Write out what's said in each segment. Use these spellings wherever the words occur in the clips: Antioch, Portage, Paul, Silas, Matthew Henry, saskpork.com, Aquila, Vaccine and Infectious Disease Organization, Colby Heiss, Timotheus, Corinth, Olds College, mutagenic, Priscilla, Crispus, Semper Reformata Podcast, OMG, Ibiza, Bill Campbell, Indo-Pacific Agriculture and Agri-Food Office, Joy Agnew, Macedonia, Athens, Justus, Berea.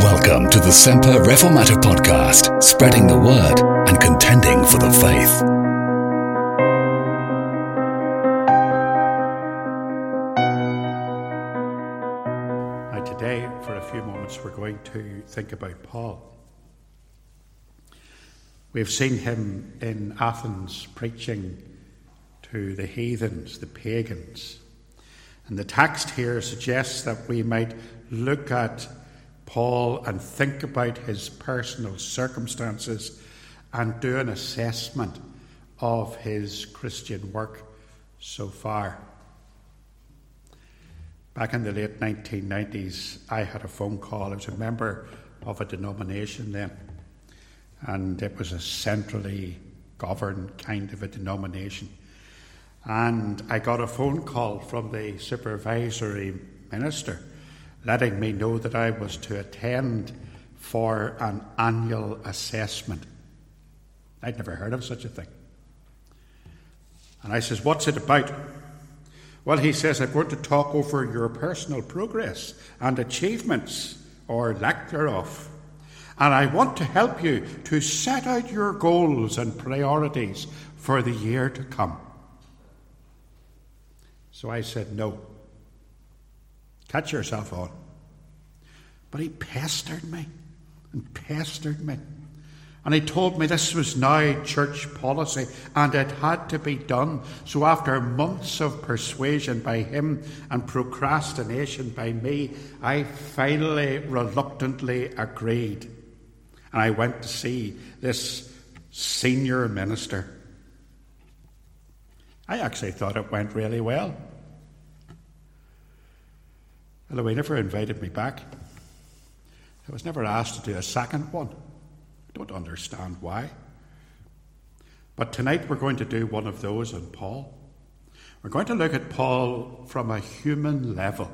Welcome to the Semper Reformata Podcast, spreading the word and contending for the faith. Now today, for a few moments, we're going to think about Paul. We've seen him in Athens preaching to the heathens, the pagans. And the text here suggests that we might look at Paul and think about his personal circumstances and do an assessment of his Christian work so far. Back in the late 1990s, I had a phone call. I was a member of a denomination then, and it was a centrally governed kind of a denomination. And I got a phone call from the supervisory minister letting me know that I was to attend for an annual assessment. I'd never heard of such a thing. And I says, what's it about? Well, he says, I'm going to talk over your personal progress and achievements, or lack thereof. And I want to help you to set out your goals and priorities for the year to come. So I said, no. Catch yourself on. But he pestered me and pestered me. And he told me this was now church policy and it had to be done. So after months of persuasion by him and procrastination by me, I finally reluctantly agreed. And I went to see this senior minister. I actually thought it went really well. Although he never invited me back. I was never asked to do a second one. I don't understand why. But tonight we're going to do one of those on Paul. We're going to look at Paul from a human level.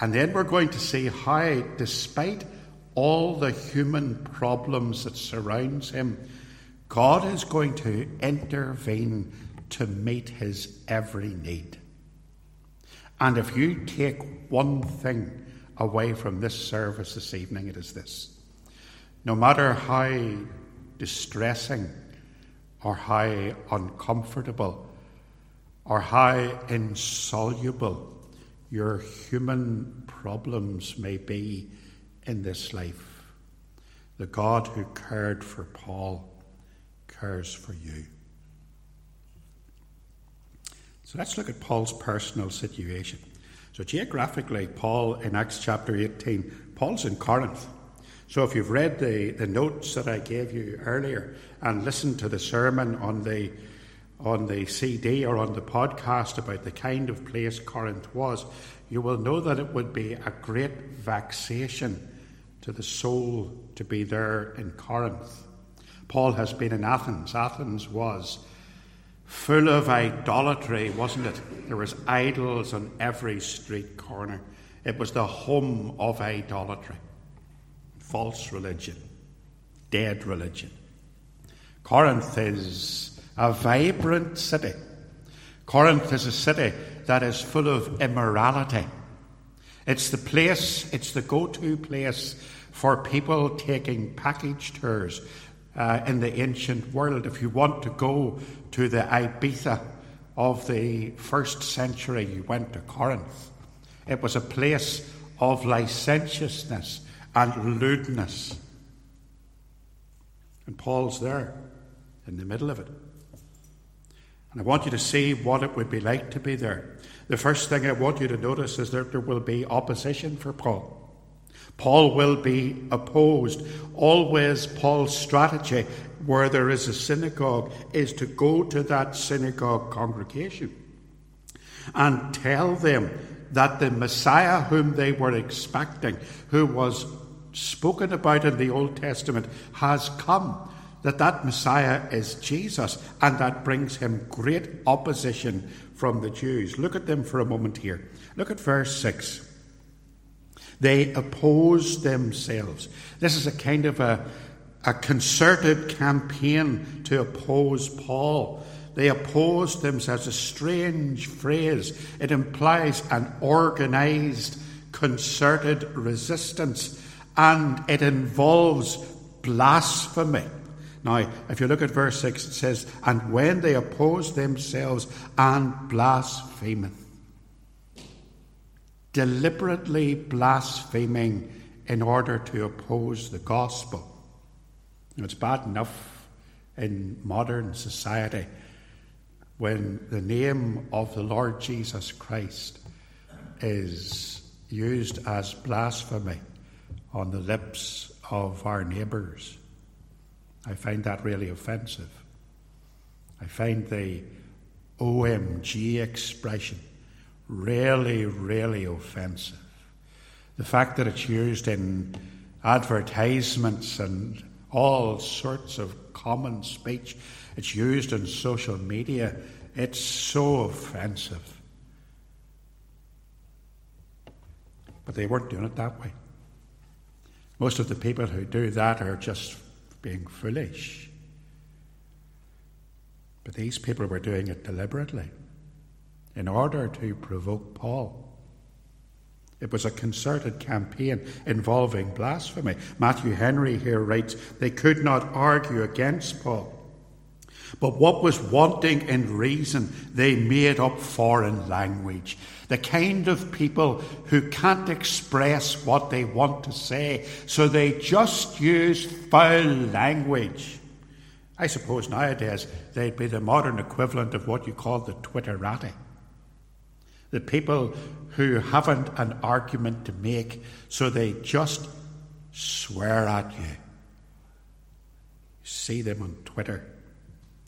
And then we're going to see how, despite all the human problems that surrounds him, God is going to intervene to meet his every need. And if you take one thing away from this service this evening, it is this. No matter how distressing or how uncomfortable or how insoluble your human problems may be in this life, the God who cared for Paul cares for you. So let's look at Paul's personal situation. So geographically, Paul in Acts chapter 18, Paul's in Corinth. So if you've read the notes that I gave you earlier and listened to the sermon on the CD or on the podcast about the kind of place Corinth was, you will know that it would be a great vexation to the soul to be there in Corinth. Paul has been in Athens. Athens was full of idolatry, wasn't it? There was idols on every street corner. It was the home of idolatry. False religion. Dead religion. Corinth is a vibrant city. Corinth is a city that is full of immorality. It's the place, it's the go-to place for people taking package tours. In the ancient world, if you want to go to the Ibiza of the first century, you went to Corinth. It was a place of licentiousness and lewdness. And Paul's there in the middle of it. And I want you to see what it would be like to be there. The first thing I want you to notice is that there will be opposition for Paul. Paul will be opposed. Always Paul's strategy where there is a synagogue is to go to that synagogue congregation and tell them that the Messiah whom they were expecting, who was spoken about in the Old Testament, has come, that that Messiah is Jesus, and that brings him great opposition from the Jews. Look at them for a moment here. Look at verse 6. They oppose themselves. This is a kind of a concerted campaign to oppose Paul. They oppose themselves. A strange phrase. It implies an organized, concerted resistance. and it involves blasphemy. Now, if you look at verse 6, it says, and when they oppose themselves and blaspheming, deliberately blaspheming in order to oppose the gospel. It's bad enough in modern society when the name of the Lord Jesus Christ is used as blasphemy on the lips of our neighbours. I find that really offensive. I find the OMG expression really, really offensive. The fact that it's used in advertisements and all sorts of common speech, it's used in social media, it's so offensive. But they weren't doing it that way. Most of the people who do that are just being foolish. But these people were doing it deliberately in order to provoke Paul. It was a concerted campaign involving blasphemy. Matthew Henry here writes, they could not argue against Paul. But what was wanting in reason, they made up foreign language. The kind of people who can't express what they want to say, so they just use foul language. I suppose nowadays they'd be the modern equivalent of what you call the Twitterati. The people who haven't an argument to make, so they just swear at you. You see them on Twitter.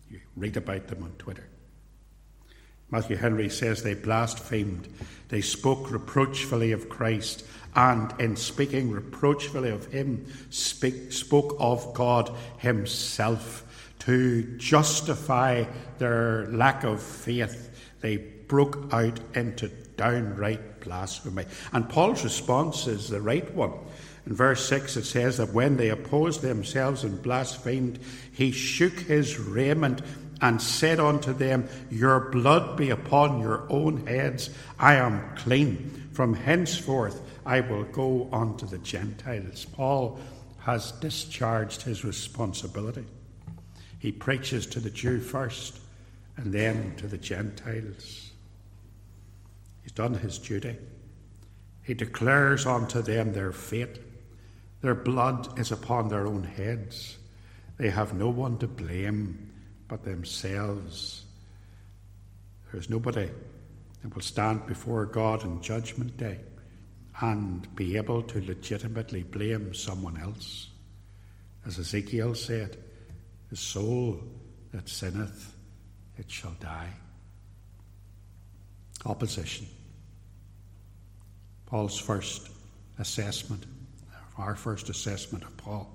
You read about them on Twitter. Matthew Henry says they blasphemed. They spoke reproachfully of Christ, and in speaking reproachfully of him, spoke of God himself. To justify their lack of faith, they broke out into downright blasphemy. And Paul's response is the right one. In verse 6 it says that when they opposed themselves and blasphemed, he shook his raiment and said unto them, your blood be upon your own heads, I am clean. From henceforth I will go unto the Gentiles. Paul has discharged his responsibility. He preaches to the Jew first and then to the Gentiles. He's done his duty. He declares unto them their fate. Their blood is upon their own heads. They have no one to blame but themselves. There's nobody that will stand before God on Judgment Day and be able to legitimately blame someone else. As Ezekiel said, the soul that sinneth, it shall die. Opposition. Paul's first assessment, our first assessment of Paul,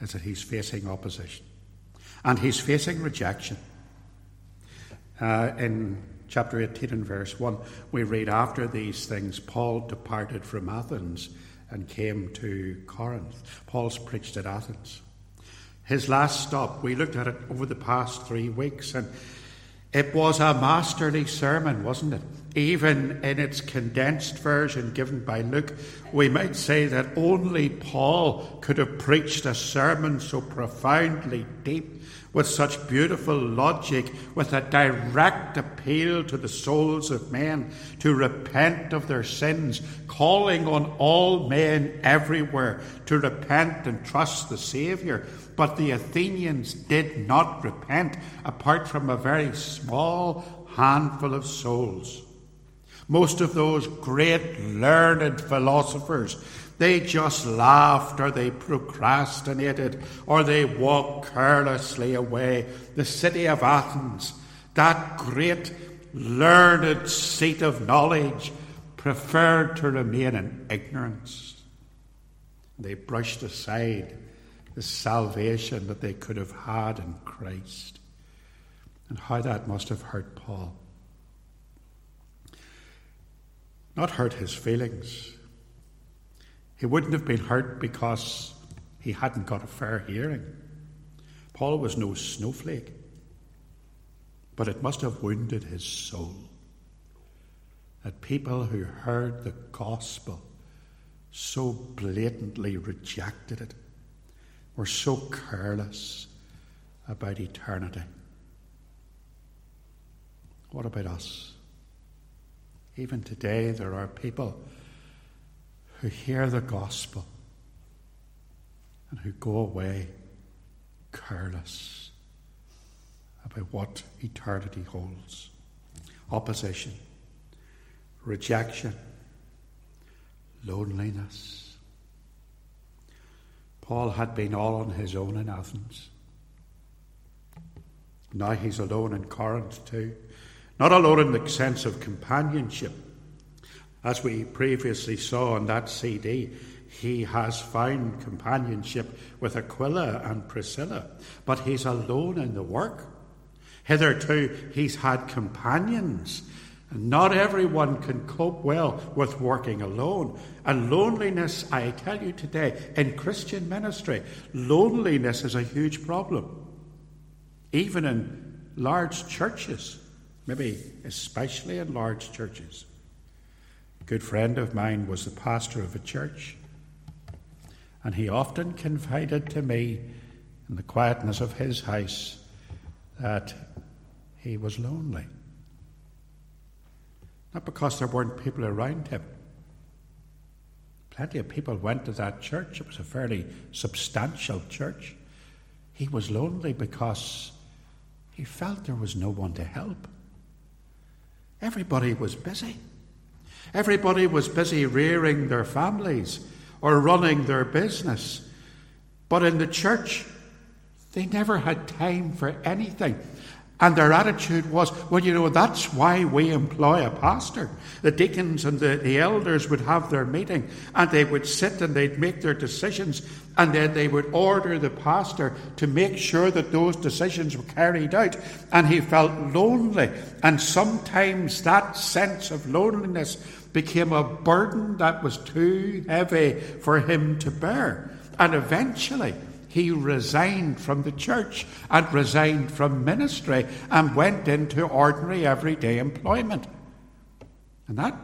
is that he's facing opposition. And he's facing rejection. In chapter 18 and verse 1, we read, after these things, Paul departed from Athens and came to Corinth. Paul's preached at Athens. His last stop, we looked at it over the past 3 weeks, and it was a masterly sermon, wasn't it? Even in its condensed version given by Luke, we might say that only Paul could have preached a sermon so profoundly deep, with such beautiful logic, with a direct appeal to the souls of men to repent of their sins, calling on all men everywhere to repent and trust the Saviour. But the Athenians did not repent, apart from a very small handful of souls. Most of those great learned philosophers, they just laughed, or they procrastinated, or they walked carelessly away. The city of Athens, that great learned seat of knowledge, preferred to remain in ignorance. They brushed aside the salvation that they could have had in Christ. And how that must have hurt Paul. Not hurt his feelings. He wouldn't have been hurt because he hadn't got a fair hearing. Paul was no snowflake. But it must have wounded his soul that people who heard the gospel so blatantly rejected it, were so careless about eternity. What about us? Even today, there are people who hear the gospel and who go away careless about what eternity holds. Opposition, rejection, loneliness. Paul had been all on his own in Athens. Now he's alone in Corinth too. Not alone in the sense of companionship. As we previously saw on that CD, he has found companionship with Aquila and Priscilla, but he's alone in the work. Hitherto, he's had companions, and not everyone can cope well with working alone. And loneliness, I tell you today, in Christian ministry, loneliness is a huge problem. Even in large churches. Maybe especially in large churches. A good friend of mine was the pastor of a church, and he often confided to me in the quietness of his house that he was lonely. Not because there weren't people around him. Plenty of people went to that church. It was a fairly substantial church. He was lonely because he felt there was no one to help. Everybody was busy. Everybody was busy rearing their families or running their business. But in the church, they never had time for anything. And their attitude was, well, you know, that's why we employ a pastor. The deacons and the elders would have their meeting, and they would sit and they'd make their decisions, and then they would order the pastor to make sure that those decisions were carried out. And he felt lonely. And sometimes that sense of loneliness became a burden that was too heavy for him to bear. And eventually, he resigned from the church and resigned from ministry and went into ordinary everyday employment. And that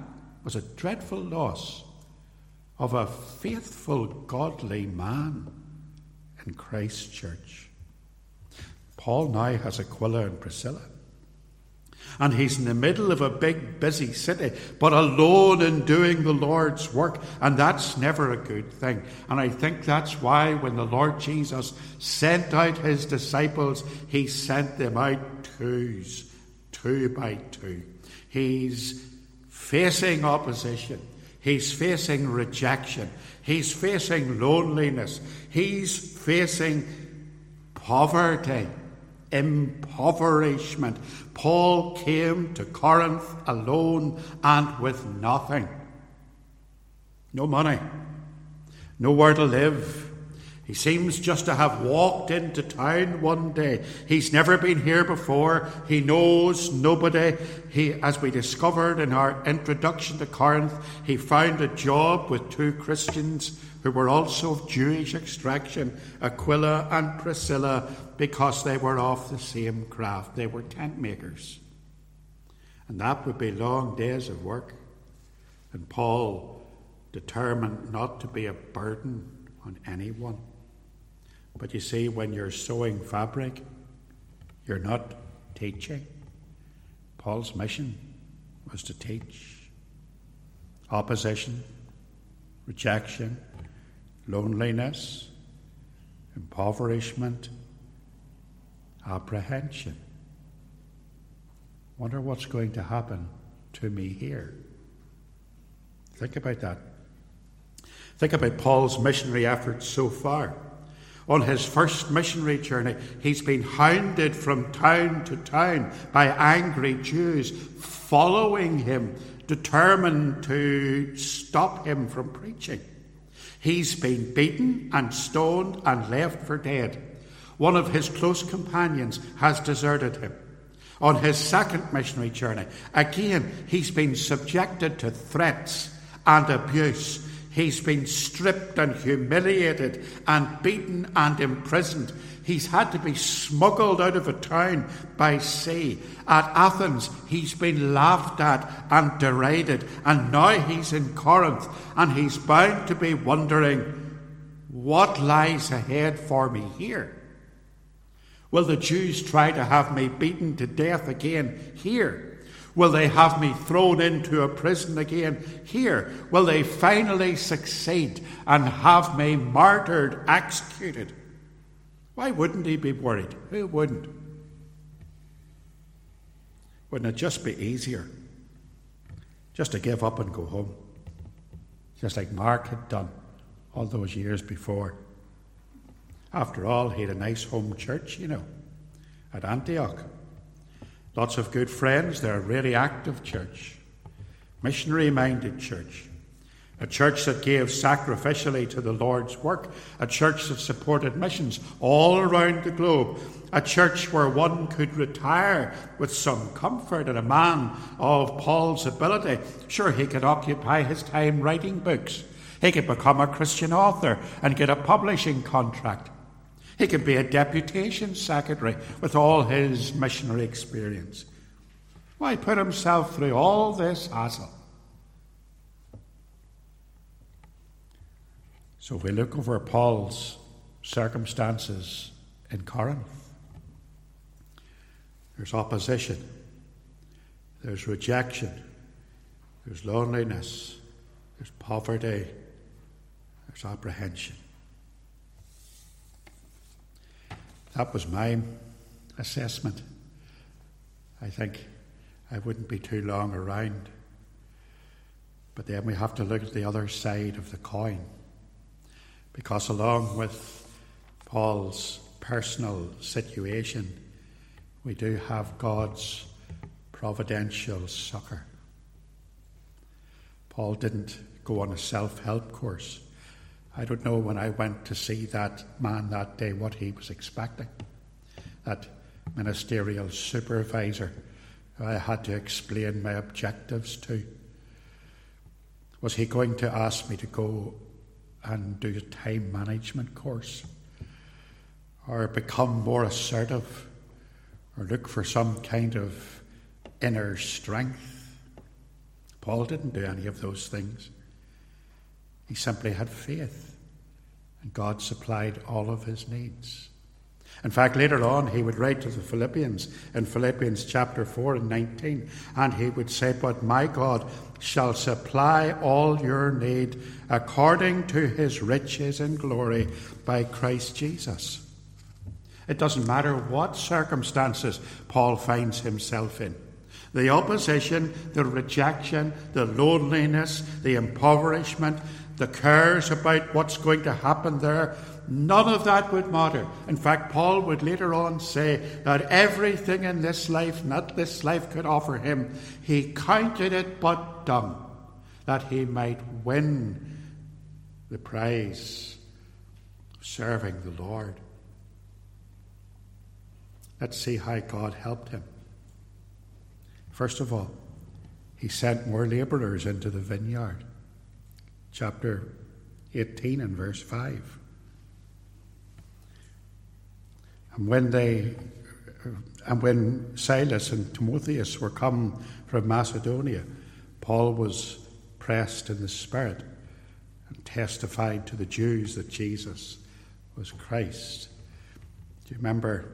was a dreadful loss of a faithful, godly man in Christ's church. Paul now has Aquila and Priscilla. And he's in the middle of a big, busy city, but alone in doing the Lord's work. And that's never a good thing. And I think that's why when the Lord Jesus sent out his disciples, he sent them out twos, two by two. He's facing opposition. He's facing rejection. He's facing loneliness. He's facing poverty. Impoverishment. Paul came to Corinth alone and with nothing. No money. Nowhere to live. He seems just to have walked into town one day. He's never been here before. He knows nobody. He, as we discovered in our introduction to Corinth, he found a job with two Christians who were also of Jewish extraction, Aquila and Priscilla, because they were of the same craft. They were tent makers. And that would be long days of work. And Paul determined not to be a burden on anyone. But you see, when you're sewing fabric, you're not teaching. Paul's mission was to teach. Opposition, rejection, loneliness, impoverishment, apprehension. Wonder what's going to happen to me here. Think about that. Think about Paul's missionary efforts so far. On his first missionary journey, he's been hounded from town to town by angry Jews following him, determined to stop him from preaching. He's been beaten and stoned and left for dead. One of his close companions has deserted him. On his second missionary journey, again, he's been subjected to threats and abuse. He's been stripped and humiliated and beaten and imprisoned. He's had to be smuggled out of a town by sea. At Athens, he's been laughed at and derided. And now he's in Corinth, and he's bound to be wondering, what lies ahead for me here? Will the Jews try to have me beaten to death again here? Will they have me thrown into a prison again here? Will they finally succeed and have me martyred, executed? Why wouldn't he be worried? Who wouldn't? Wouldn't it just be easier just to give up and go home? Just like Mark had done all those years before. After all, he had a nice home church, you know, at Antioch. Lots of good friends. They're a really active church, missionary-minded church, a church that gave sacrificially to the Lord's work, a church that supported missions all around the globe, a church where one could retire with some comfort, and a man of Paul's ability. Sure, he could occupy his time writing books. He could become a Christian author and get a publishing contract. He could be a deputation secretary with all his missionary experience. Why put himself through all this hassle? So if we look over Paul's circumstances in Corinth, there's opposition, there's rejection, there's loneliness, there's poverty, there's apprehension. That was my assessment. I think I wouldn't be too long around. But then we have to look at the other side of the coin. Because along with Paul's personal situation, we do have God's providential succor. Paul didn't go on a self-help course. I don't know when I went to see that man that day what he was expecting. That ministerial supervisor who I had to explain my objectives to. Was he going to ask me to go and do a time management course? Or become more assertive? Or look for some kind of inner strength? Paul didn't do any of those things. He simply had faith, and God supplied all of his needs. In fact, later on, he would write to the Philippians in Philippians chapter 4 and 19, and he would say, "But my God shall supply all your need according to his riches and glory by Christ Jesus." It doesn't matter what circumstances Paul finds himself in. The opposition, the rejection, the loneliness, the impoverishment, the cares about what's going to happen there, none of that would matter. In fact, Paul would later on say that everything in this life, not this life, could offer him. He counted it but dung, that he might win the prize of serving the Lord. Let's see how God helped him. First of all, he sent more laborers into the vineyard. Chapter 18 and verse 5. And when Silas and Timotheus were come from Macedonia, Paul was pressed in the Spirit and testified to the Jews that Jesus was Christ. Do you remember?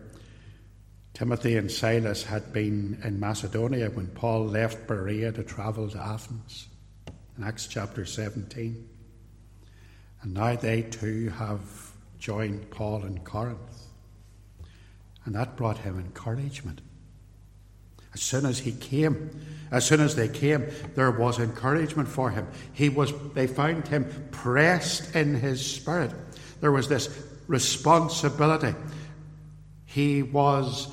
Timothy and Silas had been in Macedonia when Paul left Berea to travel to Athens in Acts chapter 17. And now they too have joined Paul in Corinth. And that brought him encouragement. As soon as they came, there was encouragement for him. They found him pressed in his spirit. There was this responsibility. He was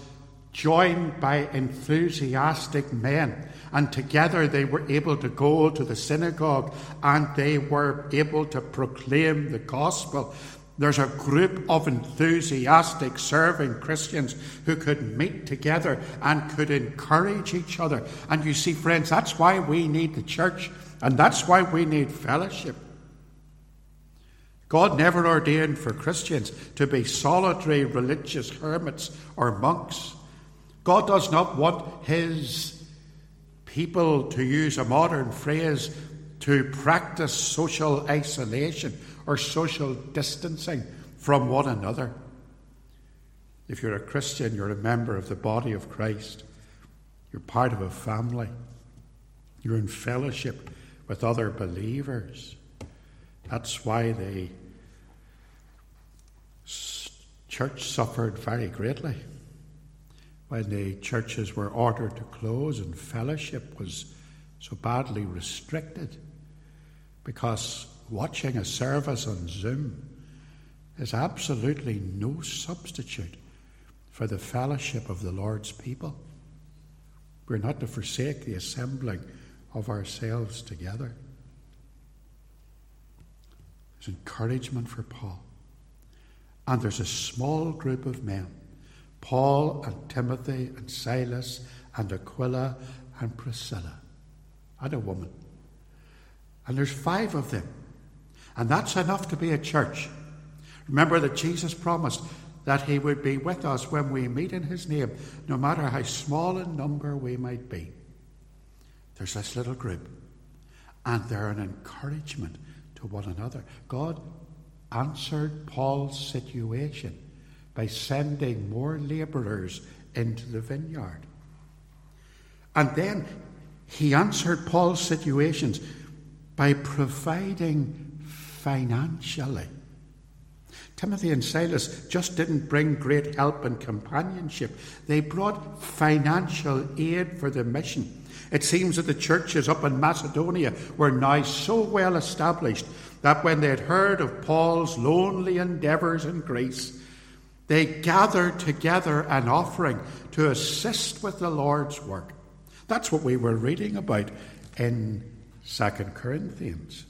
joined by enthusiastic men, and together they were able to go to the synagogue, and they were able to proclaim the gospel. There's a group of enthusiastic serving Christians who could meet together and could encourage each other. And you see, friends, that's why we need the church, and that's why we need fellowship. God never ordained for Christians to be solitary religious hermits or monks. God does not want his people, to use a modern phrase, to practice social isolation or social distancing from one another. If you're a Christian, you're a member of the body of Christ. You're part of a family. You're in fellowship with other believers. That's why the church suffered very greatly when the churches were ordered to close and fellowship was so badly restricted, because watching a service on Zoom is absolutely no substitute for the fellowship of the Lord's people. We're not to forsake the assembling of ourselves together. There's encouragement for Paul. And there's a small group of men, Paul and Timothy and Silas and Aquila and Priscilla, and a woman. And there's 5 of them. And that's enough to be a church. Remember that Jesus promised that he would be with us when we meet in his name, no matter how small in number we might be. There's this little group, and they're an encouragement to one another. God answered Paul's situation by sending more laborers into the vineyard. And then he answered Paul's situations by providing financially. Timothy and Silas just didn't bring great help and companionship. They brought financial aid for the mission. It seems that the churches up in Macedonia were now so well established that when they had heard of Paul's lonely endeavours in Greece, they gathered together an offering to assist with the Lord's work. That's what we were reading about in 2 Corinthians.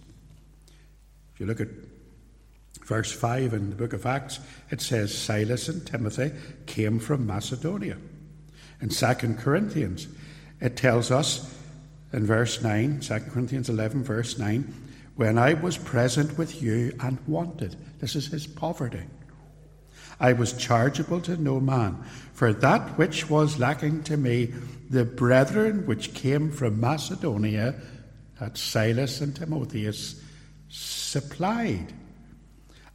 If you look at Verse 5 in the book of Acts, it says Silas and Timothy came from Macedonia. In 2 Corinthians, it tells us in verse 9, 2 Corinthians 11, verse 9, when I was present with you and wanted, this is his poverty, I was chargeable to no man, for that which was lacking to me, the brethren which came from Macedonia, that Silas and Timotheus, supplied.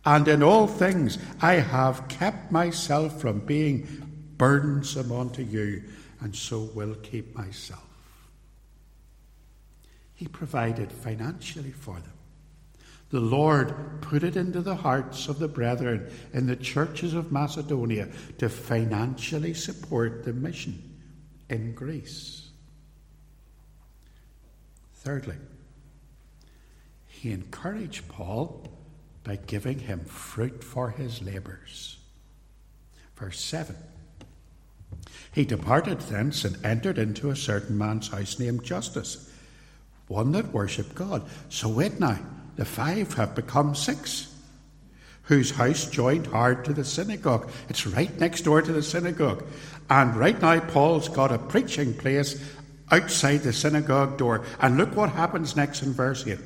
And in all things I have kept myself from being burdensome unto you, and so will keep myself. He provided financially for them. The Lord put it into the hearts of the brethren in the churches of Macedonia to financially support the mission in Greece. Thirdly, he encouraged Paul by giving him fruit for his labours. Verse 7. He departed thence and entered into a certain man's house named Justus, one that worshipped God. So wait now, the 5 have become 6, whose house joined hard to the synagogue. It's right next door to the synagogue. And right now Paul's got a preaching place outside the synagogue door. And look what happens next in verse 8.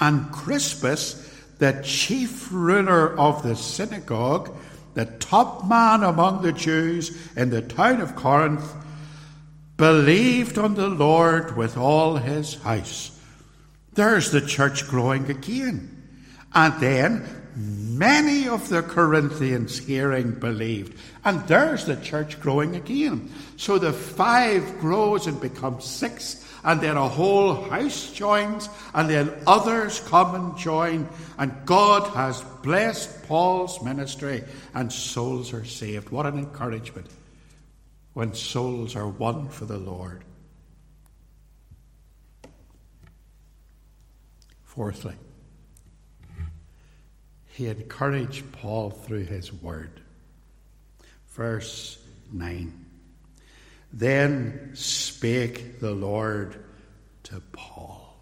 And Crispus, the chief ruler of the synagogue, the top man among the Jews in the town of Corinth, believed on the Lord with all his house. There's the church growing again. And then many of the Corinthians hearing believed. And there's the church growing again. So the 5 grows and becomes 6. And then a whole house joins, and then others come and join. And God has blessed Paul's ministry, and souls are saved. What an encouragement when souls are won for the Lord. Fourthly, he encouraged Paul through his word. Verse 9. Then spake the Lord to Paul.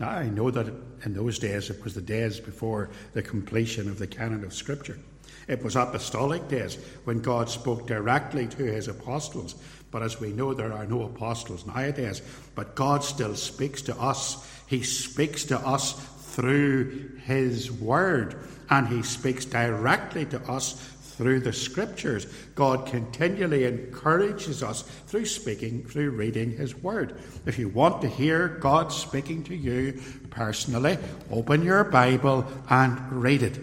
Now, I know that in those days, it was the days before the completion of the canon of Scripture. It was apostolic days when God spoke directly to his apostles. But as we know, there are no apostles nowadays. But God still speaks to us. He speaks to us through his word, and he speaks directly to us through the scriptures. God continually encourages us through speaking, through reading his word. If you want to hear God speaking to you personally, open your Bible and read it.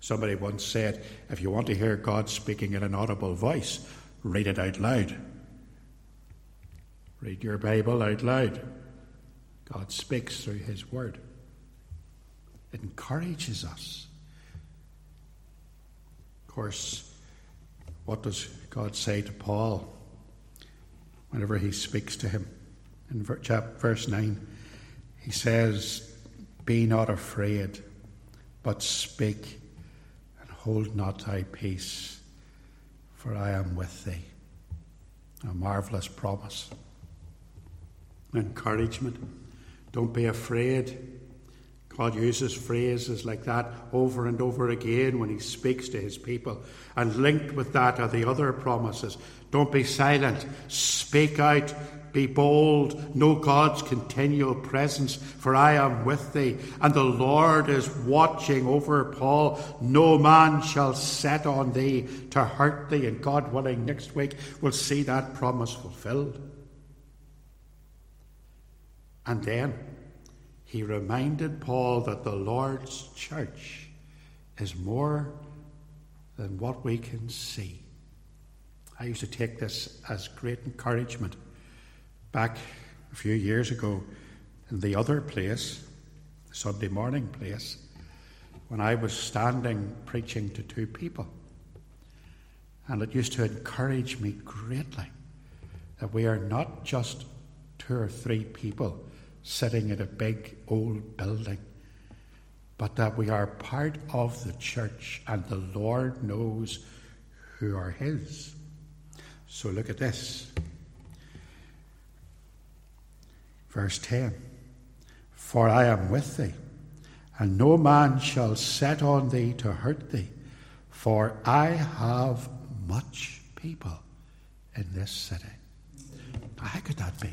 Somebody once said, if you want to hear God speaking in an audible voice, read it out loud. Read your Bible out loud. God speaks through his word. It encourages us. Of course, what does God say to Paul whenever he speaks to him? In verse 9, he says, "Be not afraid, but speak, and hold not thy peace, for I am with thee." A marvelous promise. Encouragement. Don't be afraid. God uses phrases like that over and over again when he speaks to his people. And linked with that are the other promises. Don't be silent. Speak out. Be bold. Know God's continual presence, for I am with thee. And the Lord is watching over Paul. No man shall set on thee to hurt thee. And God willing, next week we'll see that promise fulfilled. And then he reminded Paul that the Lord's church is more than what we can see. I used to take this as great encouragement. Back a few years ago in the other place, the Sunday morning place, when I was standing preaching to two people. And it used to encourage me greatly that we are not just two or three people sitting in a big old building, but that we are part of the church and the Lord knows who are his. So look at this. Verse 10, "For I am with thee, and no man shall set on thee to hurt thee, for I have much people in this city." How could that be?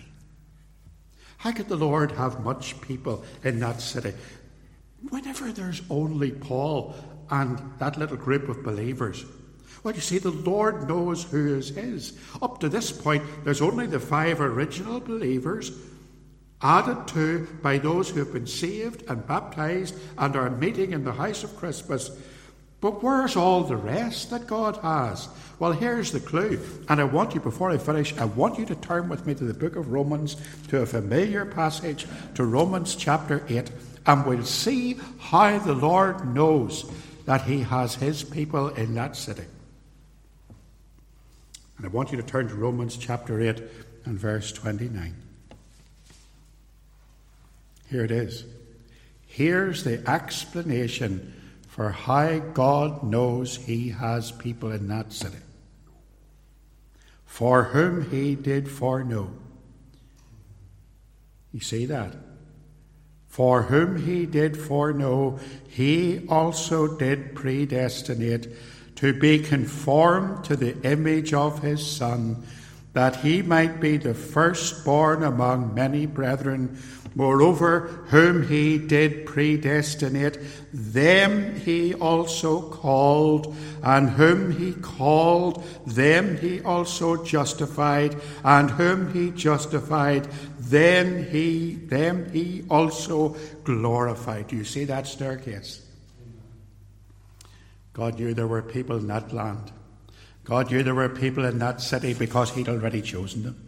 How could the Lord have much people in that city? Whenever there's only Paul and that little group of believers. Well, you see, the Lord knows who is his. Up to this point, there's only the five original believers added to by those who have been saved and baptized and are meeting in the house of Crispus. But where's all the rest that God has? Well, here's the clue. And I want you, before I finish, I want you to turn with me to the book of Romans, to a familiar passage, to Romans chapter 8. And we'll see how the Lord knows that he has his people in that city. And I want you to turn to Romans chapter 8 and verse 29. Here it is. Here's the explanation for how God knows he has people in that city. "For whom he did foreknow." You see that? "For whom he did foreknow, he also did predestinate to be conformed to the image of his Son, that he might be the firstborn among many brethren. Moreover, whom he did predestinate, them he also called, and whom he called, them he also justified, and whom he justified, them he also glorified." Do you see that staircase? God knew there were people in that land. God knew there were people in that city because he'd already chosen them.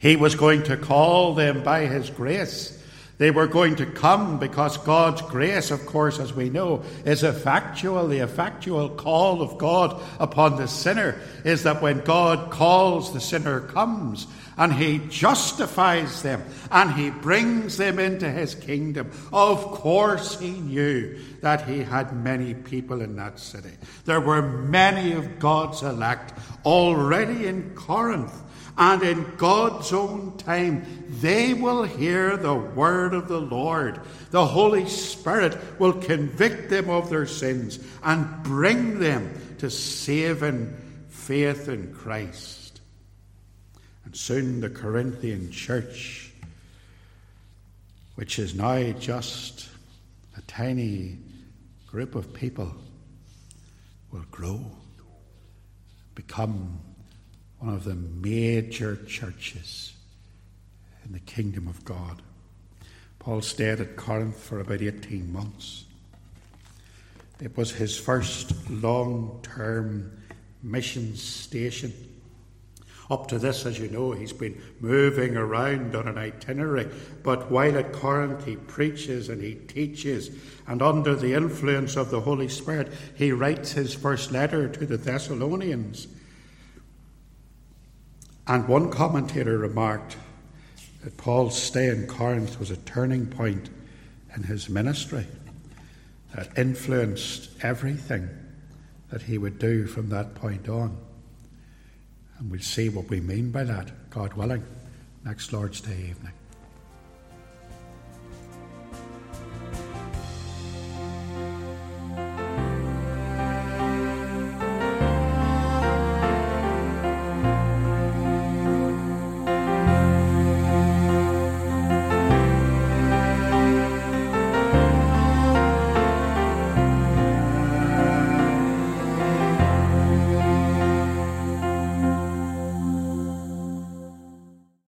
He was going to call them by his grace. They were going to come because God's grace, of course, as we know, is effectual. The effectual call of God upon the sinner is that when God calls, the sinner comes, and he justifies them, and he brings them into his kingdom. Of course he knew that he had many people in that city. There were many of God's elect already in Corinth. And in God's own time, they will hear the word of the Lord. The Holy Spirit will convict them of their sins and bring them to saving faith in Christ. And soon the Corinthian church which is now just a tiny group of people, will grow, become one of the major churches in the kingdom of God. Paul stayed at Corinth for about 18 months. It was his first long-term mission station. Up to this, as you know, he's been moving around on an itinerary, but while at Corinth he preaches and he teaches, and under the influence of the Holy Spirit he writes his first letter to the Thessalonians. And one commentator remarked that Paul's stay in Corinth was a turning point in his ministry that influenced everything that he would do from that point on. And we'll see what we mean by that, God willing, next Lord's Day evening.